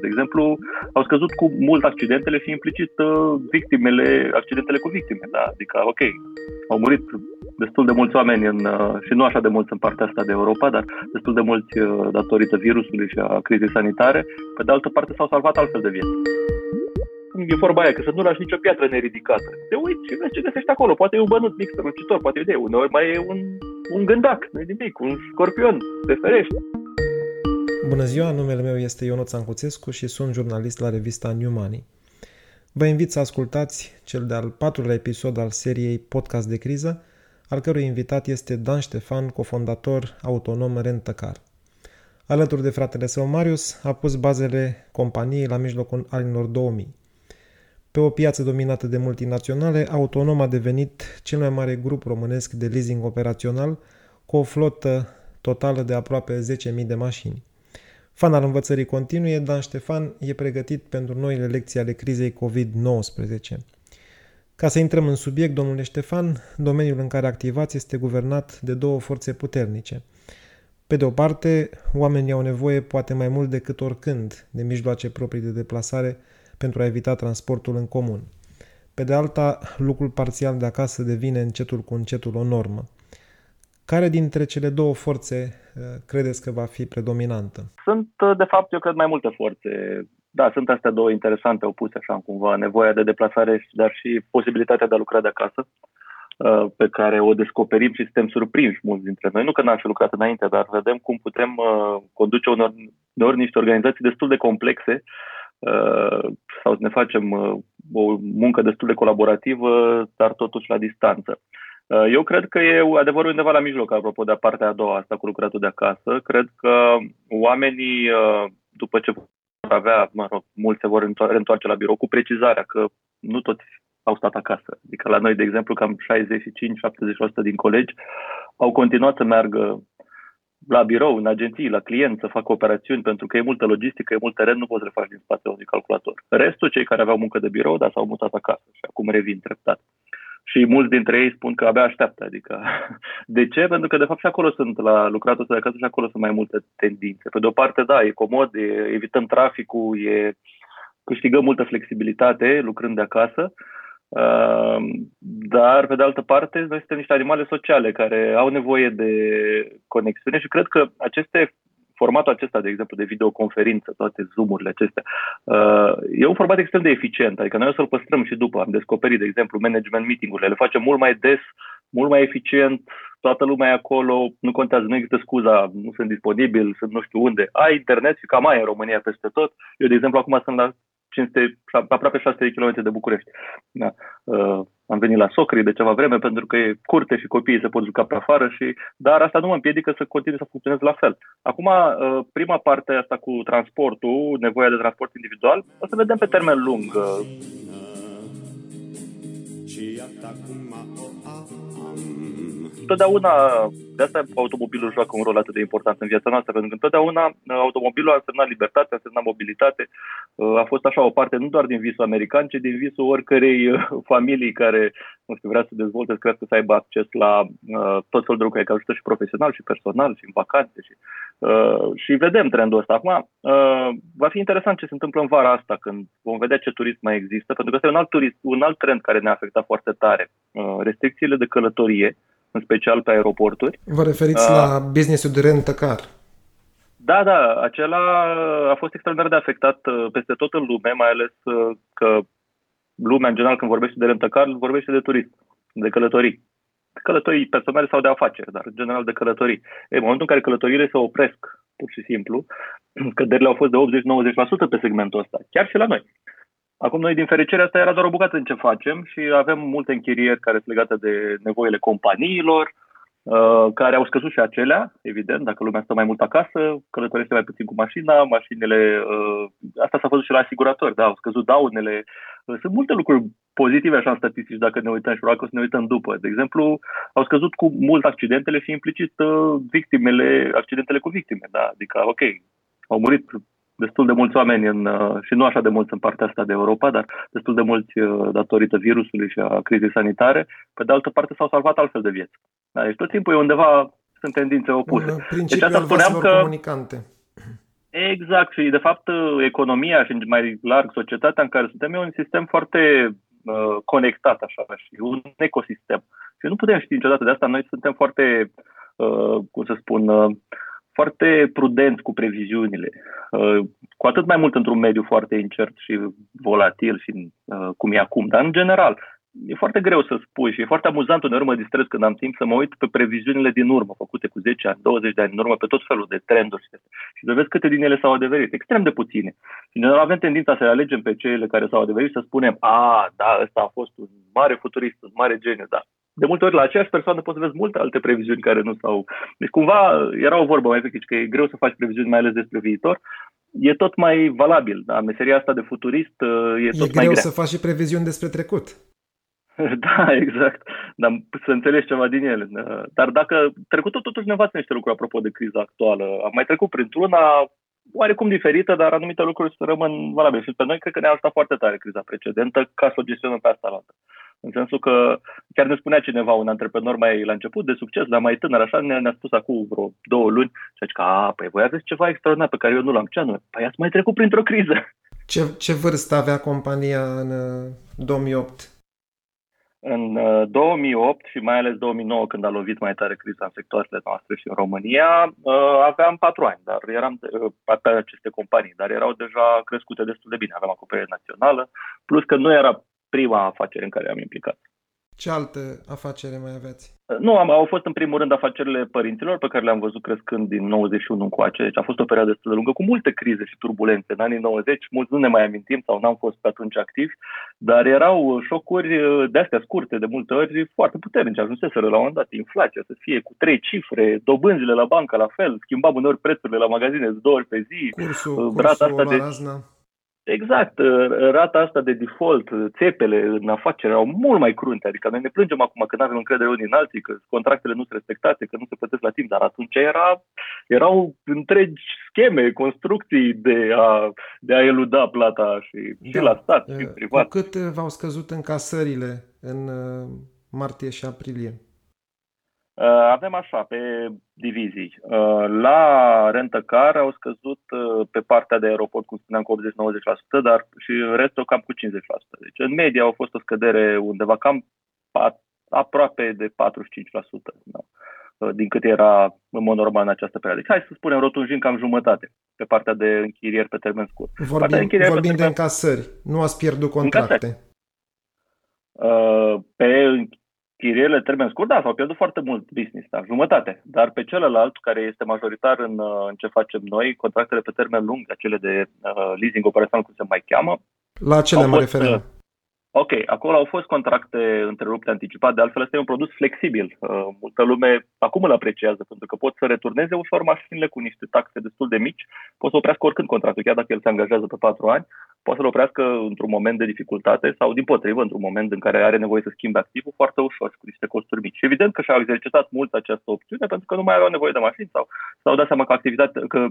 De exemplu, au scăzut cu mult accidentele și implicit victimele, accidentele cu victime. Da? Adică, ok, au murit destul de mulți oameni și nu așa de mulți în partea asta de Europa, dar destul de mulți datorită virusului și a crizei sanitare. Pe de altă parte s-au salvat altfel de vieți. E vorba aia, că să nu lași nicio piatră neridicată. Te uiți și vezi ce găsești acolo. Poate e un bănut mic strălucitor, poate e uneori mai e un gândac, nu-i nimic, un scorpion, te ferești. Bună ziua, numele meu este Ionuț Ancuțescu și sunt jurnalist la revista New Money. Vă invit să ascultați cel de-al 4-lea episod al seriei Podcast de Criză, al cărui invitat este Dan Ștefan, cofondator Autonom Rentacar. Alături de fratele său Marius, a pus bazele companiei la mijlocul anilor 2000. Pe o piață dominată de multinaționale, Autonom a devenit cel mai mare grup românesc de leasing operațional, cu o flotă totală de aproape 10.000 de mașini. Fan al învățării continue, Dan Ștefan e pregătit pentru noile lecții ale crizei COVID-19. Ca să intrăm în subiect, domnule Ștefan, domeniul în care activați este guvernat de două forțe puternice. Pe de o parte, oamenii au nevoie, poate mai mult decât oricând, de mijloace proprii de deplasare pentru a evita transportul în comun. Pe de alta, lucrul parțial de acasă devine încetul cu încetul o normă. Care dintre cele două forțe credeți că va fi predominantă? Sunt, de fapt, eu cred mai multe forțe. Da, sunt astea două interesante, opuse așa cumva, nevoia de deplasare, dar și posibilitatea de a lucra de acasă, pe care o descoperim și suntem surprinși mulți dintre noi. Nu că n-am fi lucrat înainte, dar vedem cum putem conduce uneori niște organizații destul de complexe, sau ne facem o muncă destul de colaborativă, dar totuși la distanță. Eu cred că e adevărul undeva la mijloc, apropo de partea a doua asta cu lucratul de acasă. Cred că oamenii, după ce vor avea, mulți se vor reîntoarce la birou, cu precizarea că nu toți au stat acasă. Adică la noi, de exemplu, cam 65-70% din colegi au continuat să meargă la birou, în agenții, la clienți, să facă operațiuni, pentru că e multă logistică, e mult teren, nu poți să le faci din spatele unui calculator. Restul, cei care aveau muncă de birou, dar s-au mutat acasă și acum revin treptat. Și mulți dintre ei spun că abia așteaptă. Adică, de ce? Pentru că, de fapt, și acolo sunt, la lucratul ăsta de acasă, și acolo sunt mai multe tendințe. Pe de o parte, da, e comod, evităm traficul, câștigăm multă flexibilitate lucrând de acasă, dar, pe de altă parte, noi suntem niște animale sociale care au nevoie de conexiune și cred că formatul acesta, de exemplu, de videoconferință, toate Zoom-urile acestea, e un format extrem de eficient. Adică noi o să-l păstrăm și după. Am descoperit, de exemplu, management meeting-urile. Le facem mult mai des, mult mai eficient, toată lumea e acolo, nu contează, nu există scuza, nu sunt disponibil, sunt nu știu unde. Ai internet și cam mai în România peste tot. Eu, de exemplu, acum sunt la 500, aproape 600 de km de București. Da. Am venit la socrii de ceva vreme pentru că e curte și copiii se pot juca pe afară, dar asta nu mă împiedică să continui să funcționez la fel. Acum, prima parte asta cu transportul, nevoia de transport individual, o să vedem pe termen lung. Totdeauna, de asta automobilul joacă un rol atât de important în viața noastră, pentru că întotdeauna automobilul a însemnat libertate, a însemnat mobilitate, a fost așa o parte nu doar din visul american, ci din visul oricărei familii care, nu știu, vrea să dezvolte, să crească, să aibă acces la tot felul de lucruri, care ajută și profesional, și personal, și în vacanțe. Și vedem trendul ăsta. Acum, va fi interesant ce se întâmplă în vara asta, când vom vedea ce turism mai există, pentru că este un alt trend care ne-a afectat foarte tare. Restricțiile de călătorie, în special pe aeroporturi. Vă referiți la business-ul de rentacar? Da, acela a fost extraordinar de afectat peste tot în lume, mai ales că lumea, în general, când vorbește de rentacar, vorbește de turism, de călătorii. Călătorii personale sau de afaceri, dar în general de călătorii. În momentul în care călătoriile se opresc, pur și simplu, căderile au fost de 80-90% pe segmentul ăsta, chiar și la noi. Acum noi, din fericire, asta era doar o bucată din ce facem și avem multe închirieri care sunt legate de nevoile companiilor, care au scăzut și acelea, evident, dacă lumea stă mai mult acasă, călătorește mai puțin cu mașina, mașinile, asta s-a văzut și la asiguratori, da, au scăzut daunele. Sunt multe lucruri pozitive așa în statistici, dacă ne uităm și probabil că o să ne uităm după. De exemplu, au scăzut cu mult accidentele și implicit victimele, accidentele cu victime, da, adică, ok, au murit destul de mulți oameni și nu așa de mulți în partea asta de Europa, dar destul de mulți datorită virusului și a crizei sanitare. Pe de altă parte s-au salvat altfel de vieți. Deci tot timpul e undeva, sunt tendințe opuse. Principiul deci asta spuneam că comunicante. Exact. Și, de fapt, economia și, mai larg, societatea în care suntem e un sistem foarte conectat, așa, și un ecosistem. Și nu putem ști niciodată de asta. Noi suntem foarte, foarte prudenți cu previziunile. Cu atât mai mult într-un mediu foarte incert și volatil și cum e acum. Dar, în general, e foarte greu să spui și e foarte amuzant uneori, mă distrez când am timp să mă uit pe previziunile din urmă, făcute cu 10 ani, 20 de ani în urmă, pe tot felul de trenduri. Și să vezi câte din ele s-au adeverit. Extrem de puține. Și noi avem tendința să le alegem pe cele care s-au adeverit și să spunem, a, da, ăsta a fost un mare futurist, un mare geniu, da. De multe ori la aceeași persoană poți să vezi multe alte previziuni care nu s-au... Deci cumva era o vorbă mai veche, că e greu să faci previziuni mai ales despre viitor. E tot mai valabil, da? Meseria asta de futurist e tot mai grea. E greu să faci și previziuni despre trecut. Da, exact. Dar să înțelegi ceva din ele. Dar dacă trecutul totuși ne învață niște lucruri apropo de criza actuală. Am mai trecut printr-una oarecum diferită, dar anumite lucruri să rămân valabile. Și pe noi cred că ne-a ajutat foarte tare criza precedentă ca să o gestionăm pe asta la altă. În sensul că chiar ne spunea cineva, un antreprenor mai la început de succes, dar mai tânăr, așa, ne-a spus acum vreo 2 luni. Și a zis că, păi voi aveți ceva extraordinar pe care eu nu l-am. Ce anume? Păi ați mai trecut printr-o criză. Ce vârstă avea compania în 2008? În 2008 și mai ales 2009, când a lovit mai tare criza în sectoarele noastre și în România, aveam 4 ani, dar eram pe aceste companii, dar erau deja crescute destul de bine. Aveam acoperire națională, plus că nu era prima afacere în care am implicat. Ce alte afacere mai aveți? Nu, au fost în primul rând afacerile părinților pe care le-am văzut crescând din 91 încoace. Deci a fost o perioadă destul de lungă cu multe crize și turbulențe. În anii 90, mulți nu ne mai amintim sau n-am fost pe atunci activi, dar erau șocuri de-astea scurte, de multe ori foarte puternice. Ajunseseră la un moment dat inflația să fie cu 3 cifre, dobânzile la bancă la fel, schimbam uneori prețurile la magazine 2 ori pe zi. Exact, rata asta de default, țepele în afacere erau mult mai crunte, adică noi ne plângem acum că nu avem încredere unii în alții, că contractele nu sunt respectate, că nu se plătesc la timp, dar atunci erau întregi scheme, construcții de a eluda plata și la stat, și privat. Cu cât v-au scăzut încasările în martie și aprilie? Avem așa, pe divizii. La Rentacar au scăzut pe partea de aeroport, cum spuneam, cu 80-90%, dar și restul cam cu 50%. Deci, în medie a fost o scădere undeva cam aproape de 45%, da, din cât era în mod normal în această perioadă. Deci, hai să spunem, rotunjim cam jumătate pe partea de închirieri pe termen scurt. Vorbim de încasări. Nu ați pierdut contracte. Chirierile, termen scurt, da, s-au pierdut foarte mult business, da, jumătate. Dar pe celălalt, care este majoritar în ce facem noi, contractele pe termen lung, acele de leasing operațional, cum se mai cheamă. La cele mă referim. Ok, acolo au fost contracte întrerupte anticipat, de altfel este un produs flexibil. Multă lume acum îl apreciază, pentru că pot să returneze ușor mașinile cu niște taxe destul de mici, pot să oprească oricând contractul, chiar dacă el se angajează pe 4 ani, poate să-l oprească într-un moment de dificultate sau, dimpotrivă, într-un moment în care are nevoie să schimbe activul foarte ușor și cu niște costuri mici. Și evident că și-au exercitat mult această opțiune pentru că nu mai aveau nevoie de mașini sau s-au dat seama că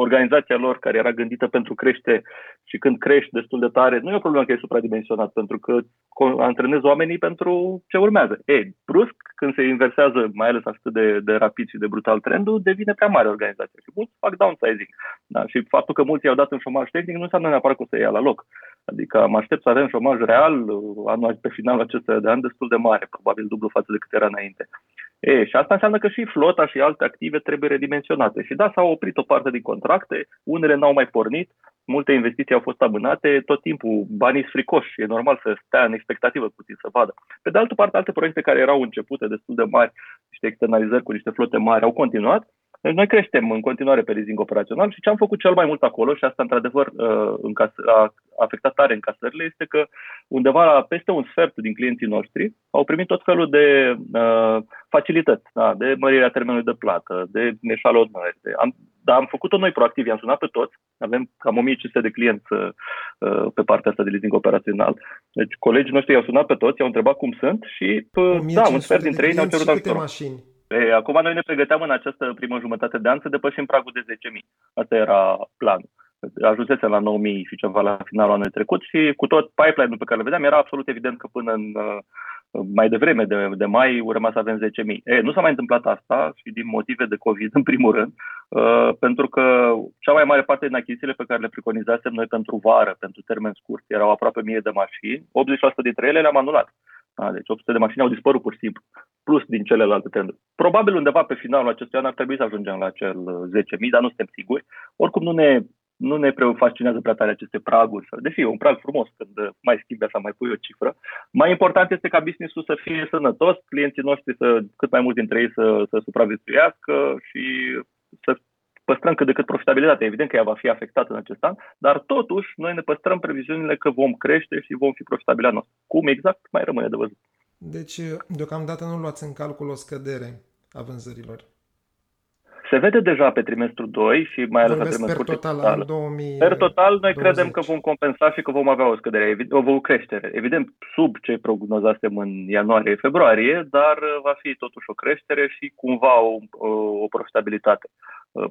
organizația lor, care era gândită pentru crește și când crești destul de tare, nu e o problemă că e supradimensionat, pentru că antrenezi oamenii pentru ce urmează. Brusc, când se inversează, mai ales atât de rapid și de brutal trendul, devine prea mare organizația și mulți fac downsizing. Da? Și faptul că mulți i-au dat în șomaj tehnic nu înseamnă neapărat că o să ia la loc. Adică mă aștept să avem șomaj real pe finalul acesta de an destul de mare, probabil dublu față de cât era înainte. Și asta înseamnă că și flota și alte active trebuie redimensionate. Și da, s-au oprit o parte din contracte, unele n-au mai pornit, multe investiții au fost amânate, tot timpul banii sunt fricoși, e normal să stea în expectativă puțin să vadă. Pe de altă parte, alte proiecte care erau începute destul de mari, niște externalizări cu niște flote mari, au continuat. Deci noi creștem în continuare pe leasing operațional și ce am făcut cel mai mult acolo, și asta într-adevăr a afectat tare încasările, este că undeva peste un sfert din clienții noștri au primit tot felul de facilități, da, de mărirea termenului de plată, de neșalonări. Dar am făcut-o noi proactiv, i-am sunat pe toți, avem cam 1500 de clienți pe partea asta de leasing operațional. Deci colegii noștri i-au sunat pe toți, i-au întrebat cum sunt și un sfert dintre ei ne-au cerut ajutorul. Acum noi ne pregăteam în această primă jumătate de an să depășim pragul de 10.000. Asta era planul. Ajunsesem la 9.000 și ceva la finalul anului trecut și cu tot pipeline-ul pe care le vedeam era absolut evident că până în mai devreme, de mai, urma să avem 10.000. Nu s-a mai întâmplat asta și din motive de COVID, în primul rând, pentru că cea mai mare parte din achizițiile pe care le preconizasem noi pentru vară, pentru termen scurt, erau aproape 1.000 de mașini, 80% dintre ele le-am anulat. Deci 800 de mașini au dispărut pur și simplu, plus din celelalte trenduri. Probabil undeva pe finalul acestui an ar trebui să ajungem la acel 10.000, dar nu suntem siguri. Oricum nu ne fascinează prea tare aceste praguri, deși e un prag frumos când mai schimbi asta, mai pui o cifră. Mai important este ca business-ul să fie sănătos, clienții noștri, cât mai mulți dintre ei să supraviețuiască și să păstrăm cât de cât profitabilitatea. Evident că ea va fi afectată în acest an, dar totuși noi ne păstrăm previziunile că vom crește și vom fi profitabili anul ăsta. Cum exact, mai rămâne de văzut. Deci, deocamdată nu luați în calcul o scădere a vânzărilor. Se vede deja pe trimestrul 2 și mai ales la trimestrul total. Per total, noi 20. Credem că vom compensa și că vom avea o scădere, o creștere. Evident, sub ce prognozasem în ianuarie-februarie, dar va fi totuși o creștere și cumva o profitabilitate.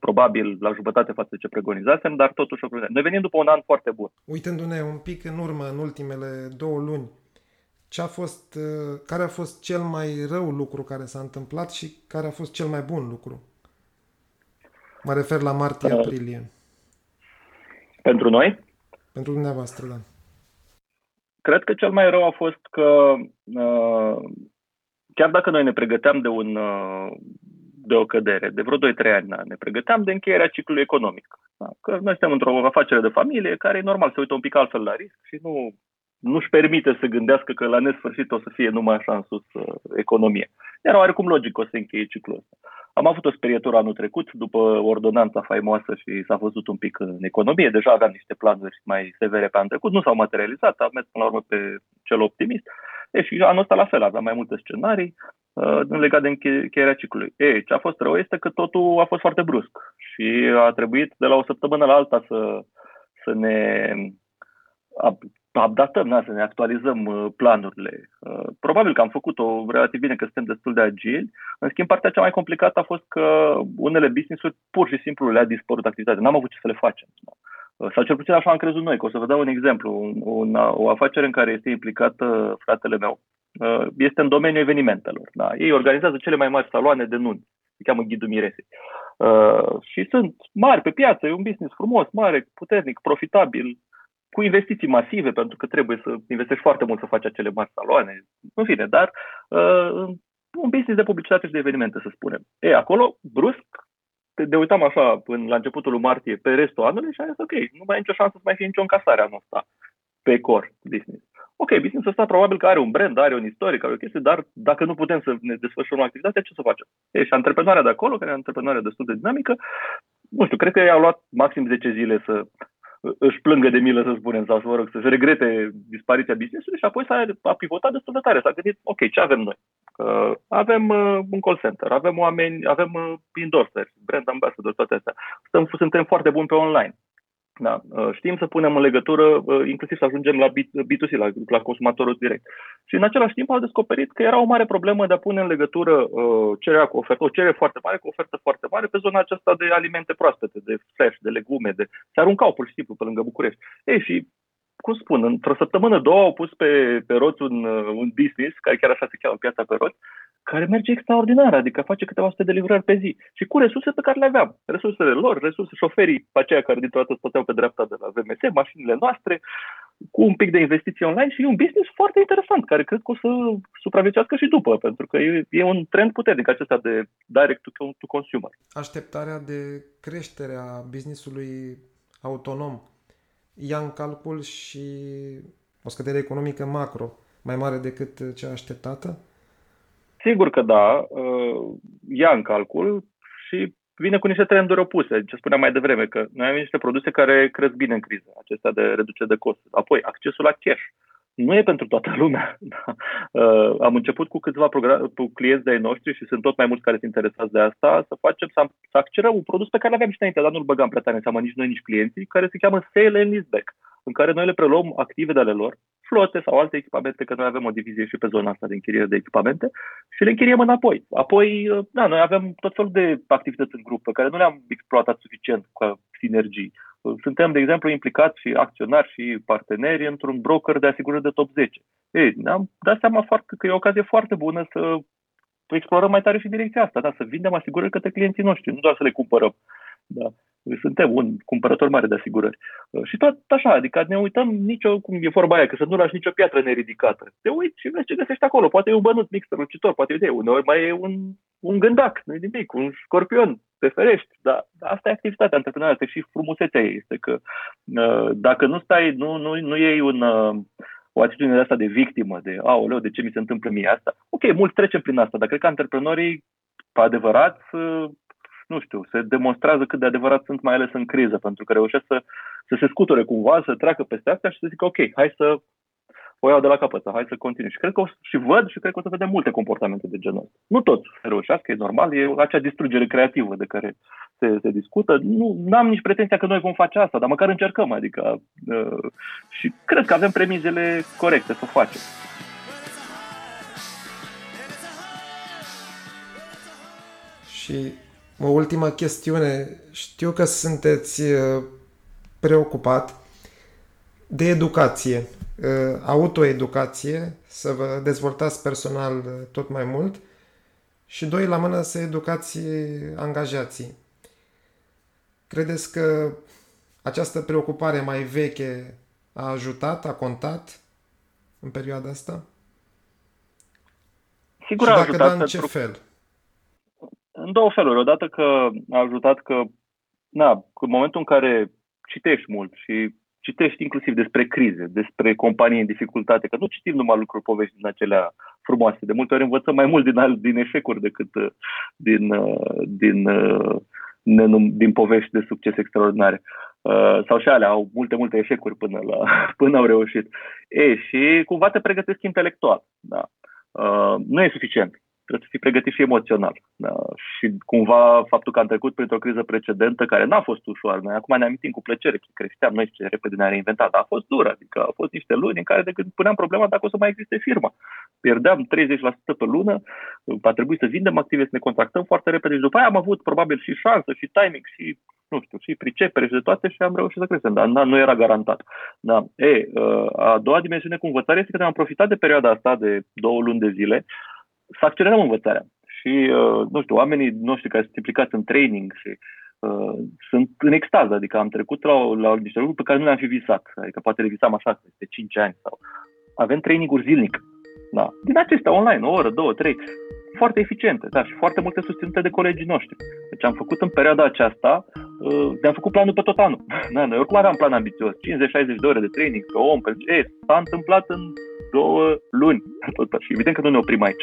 Probabil la jumătate față de ce preconizasem, dar totuși o creștere. Noi venim după un an foarte bun. Uitându-ne un pic în urmă, în ultimele 2 luni, care a fost cel mai rău lucru care s-a întâmplat și care a fost cel mai bun lucru? Mă refer la martie-aprilie. Pentru noi? Pentru dumneavoastră, da. Cred că cel mai rău a fost că chiar dacă noi ne pregăteam de o cădere, de vreo 2-3 ani, ne pregăteam de încheierea ciclului economic. Că noi suntem într-o afacere de familie care e normal să uită un pic altfel la risc și nu-și permite să gândească că la nesfârșit o să fie numai așa în sus economie. Era oarecum logic o să încheie ciclul ăsta. Am avut o sperietură anul trecut, după ordonanța faimoasă și s-a văzut un pic în economie. Deja aveam niște planuri mai severe pe anul trecut, nu s-au materializat, am mers până la urmă pe cel optimist. Și anul ăsta la fel, aveam mai multe scenarii legat de încheierea ciclului. Ce a fost rău este că totul a fost foarte brusc și a trebuit de la o săptămână la alta să ne updatăm, să ne actualizăm planurile. Probabil că am făcut-o relativ bine, că suntem destul de agili. În schimb, partea cea mai complicată a fost că unele business-uri pur și simplu le-a dispărut activitatea. N-am avut ce să le facem. Sau cel puțin așa am crezut noi, că o să vă dau un exemplu. O afacere în care este implicată fratele meu este în domeniul evenimentelor. Da? Ei organizează cele mai mari saloane de nunți. Se cheamă Ghidul Miresei. Și sunt mari pe piață. E un business frumos, mare, puternic, profitabil, cu investiții masive, pentru că trebuie să investești foarte mult să faci acele mari saloane, în fine, dar un business de publicitate și de evenimente, să spunem. Acolo, brusc, ne uitam așa la începutul lui martie pe restul anului și am zis, ok, nu mai e nicio șansă să mai fie nicio încasare anul ăsta pe core business. Ok, business-ul ăsta probabil că are un brand, are un istoric, are o chestie, dar dacă nu putem să ne desfășurăm activitatea, ce să facem? Și antreprenoarea de acolo, care e antreprenoarea destul de dinamică, nu știu, cred că i-au luat maxim 10 zile să își plângă de milă, să spunem, sau să-și regrete dispariția business-ului și apoi s-a pivotat destul de tare. S-a gândit, ok, ce avem noi? Avem un call center, avem oameni, avem endorseri, brand ambassador, toate astea. Suntem foarte buni pe online. Da. Știm să punem în legătură, inclusiv să ajungem la B2C, la consumatorul direct. Și în același timp au descoperit că era o mare problemă de a pune în legătură cererea cu ofertă, o cerere foarte mare cu ofertă foarte mare pe zona aceasta de alimente proaspete, de fresh, de legume, se aruncau pur și simplu pe lângă București. Și cum spun, într-o săptămână, două au pus pe roți un business, care chiar așa se cheamă, piața pe roți, care merge extraordinar, adică face câteva sute de livrări pe zi și cu resurse pe care le aveam, resursele lor, șoferii, aceia care dintr-o dată stăteau pe dreapta de la VMS, mașinile noastre, cu un pic de investiții online și un business foarte interesant, care cred că o să supraviețuiască și după, pentru că e un trend puternic acesta de direct to consumer. Așteptarea de creștere a business-ului autonom ia în calcul și o scădere economică macro mai mare decât cea așteptată? Sigur că da, ia în calcul și vine cu niște trenduri opuse. Ce spuneam mai devreme, că noi avem niște produse care cresc bine în criză, acestea de reducere de cost. Apoi, accesul la cash. Nu e pentru toată lumea. Am început cu câțiva clienți de-ai noștri și sunt tot mai mulți care se interesează de asta, să accelerăm un produs pe care l-aveam și înainte, dar nu-l băgam prea tare în seamă nici noi, nici clienții, care se cheamă Sale and Leaseback, în care noi le preluăm active de ale lor, flote sau alte echipamente, că noi avem o divizie și pe zona asta de închiriere de echipamente și le închiriem înapoi. Apoi, da, noi avem tot felul de activități în grup pe care nu le-am exploatat suficient cu sinergii. Suntem, de exemplu, implicați și acționari și parteneri într-un broker de asigurări de top 10. Ei, am dat seama foarte, că e o ocazie foarte bună să explorăm mai tare și direcția asta, da? Să vindem asigurări către clienții noștri, nu doar să le cumpărăm. Da? Suntem un cumpărător mare de asigurări. Și tot așa, adică ne uităm nicio, cum e vorba aia, că să nu lași nicio piatră neridicată. Te uiți și vezi ce găsești acolo. Poate e un bănuț mic strălucitor, poate e uneori mai e un gândac, nu-i nimic, un scorpion, te ferești. Dar asta e activitatea antreprenorială și frumusețea ei este că dacă nu stai, nu iei o atitudine de asta de victimă, de aoleu, de ce mi se întâmplă mie asta? Ok, mulți trecem prin asta, dar cred că antreprenorii, pe adevărat, nu știu, se demonstrează cât de adevărat sunt, mai ales în criză, pentru că reușesc să se scuture cumva, să treacă peste astea și să zică, ok, hai să o iau de la capăt, hai să continui. Și cred că cred că o să vedem multe comportamente de genul ăsta. Nu toți se reușească, e normal, e acea distrugere creativă de care se discută. Nu am nici pretenția că noi vom face asta, dar măcar încercăm, adică și cred că avem premizele corecte să o facem. Și o ultimă chestiune. Știu că sunteți preocupat de educație, autoeducație, să vă dezvoltați personal tot mai mult și, doi la mână, să educați angajații. Credeți că această preocupare mai veche a ajutat, a contat în perioada asta? Sigur a ajutat. Și dacă da, în ce fel? În două feluri. Odată că a ajutat că, în momentul în care citești mult și citești inclusiv despre crize, despre companii în dificultate, că nu citim numai lucruri, povești din acelea frumoase. De multe ori învățăm mai mult din eșecuri decât din povești de succes extraordinare. Sau și alea au multe eșecuri până au reușit. Și cumva te pregătesc intelectual. Da. Nu e suficient. Trebuie să fii pregătit și emoțional. Da. Și cumva faptul că am trecut printr-o criză precedentă, care n-a fost ușoară, noi acum ne amintim cu plăcere că creșteam noi și ce repede ne-a reinventat, dar a fost dură, adică au fost niște luni în care de când puneam problema dacă o să mai existe firma. Pierdeam 30% pe lună, a trebuit să vindem active, să ne contractăm foarte repede și după aia am avut probabil și șansă, și timing, și și pricepere și de toate și am reușit să creștem, dar nu era garantat. Da. A doua dimensiune cu învățare este că ne-am profitat de perioada asta de 2 luni de zile să accelerăm învățarea. Și, oamenii noștri care sunt implicați în training și sunt în extaz, adică am trecut la niște lucruri pe care nu le-am fi visat, adică poate le visam așa, peste 5 ani sau... Avem training-uri zilnic. Da. Din acestea online, o oră, 2, 3, foarte eficiente, da, și foarte multe susținute de colegii noștri. Deci am făcut în perioada aceasta, ne-am făcut planul pe tot anul. Da, noi oricum aveam plan ambițios, 50-60 de ore de training pe om, s-a întâmplat în 2 luni. Și evident că nu ne oprim aici.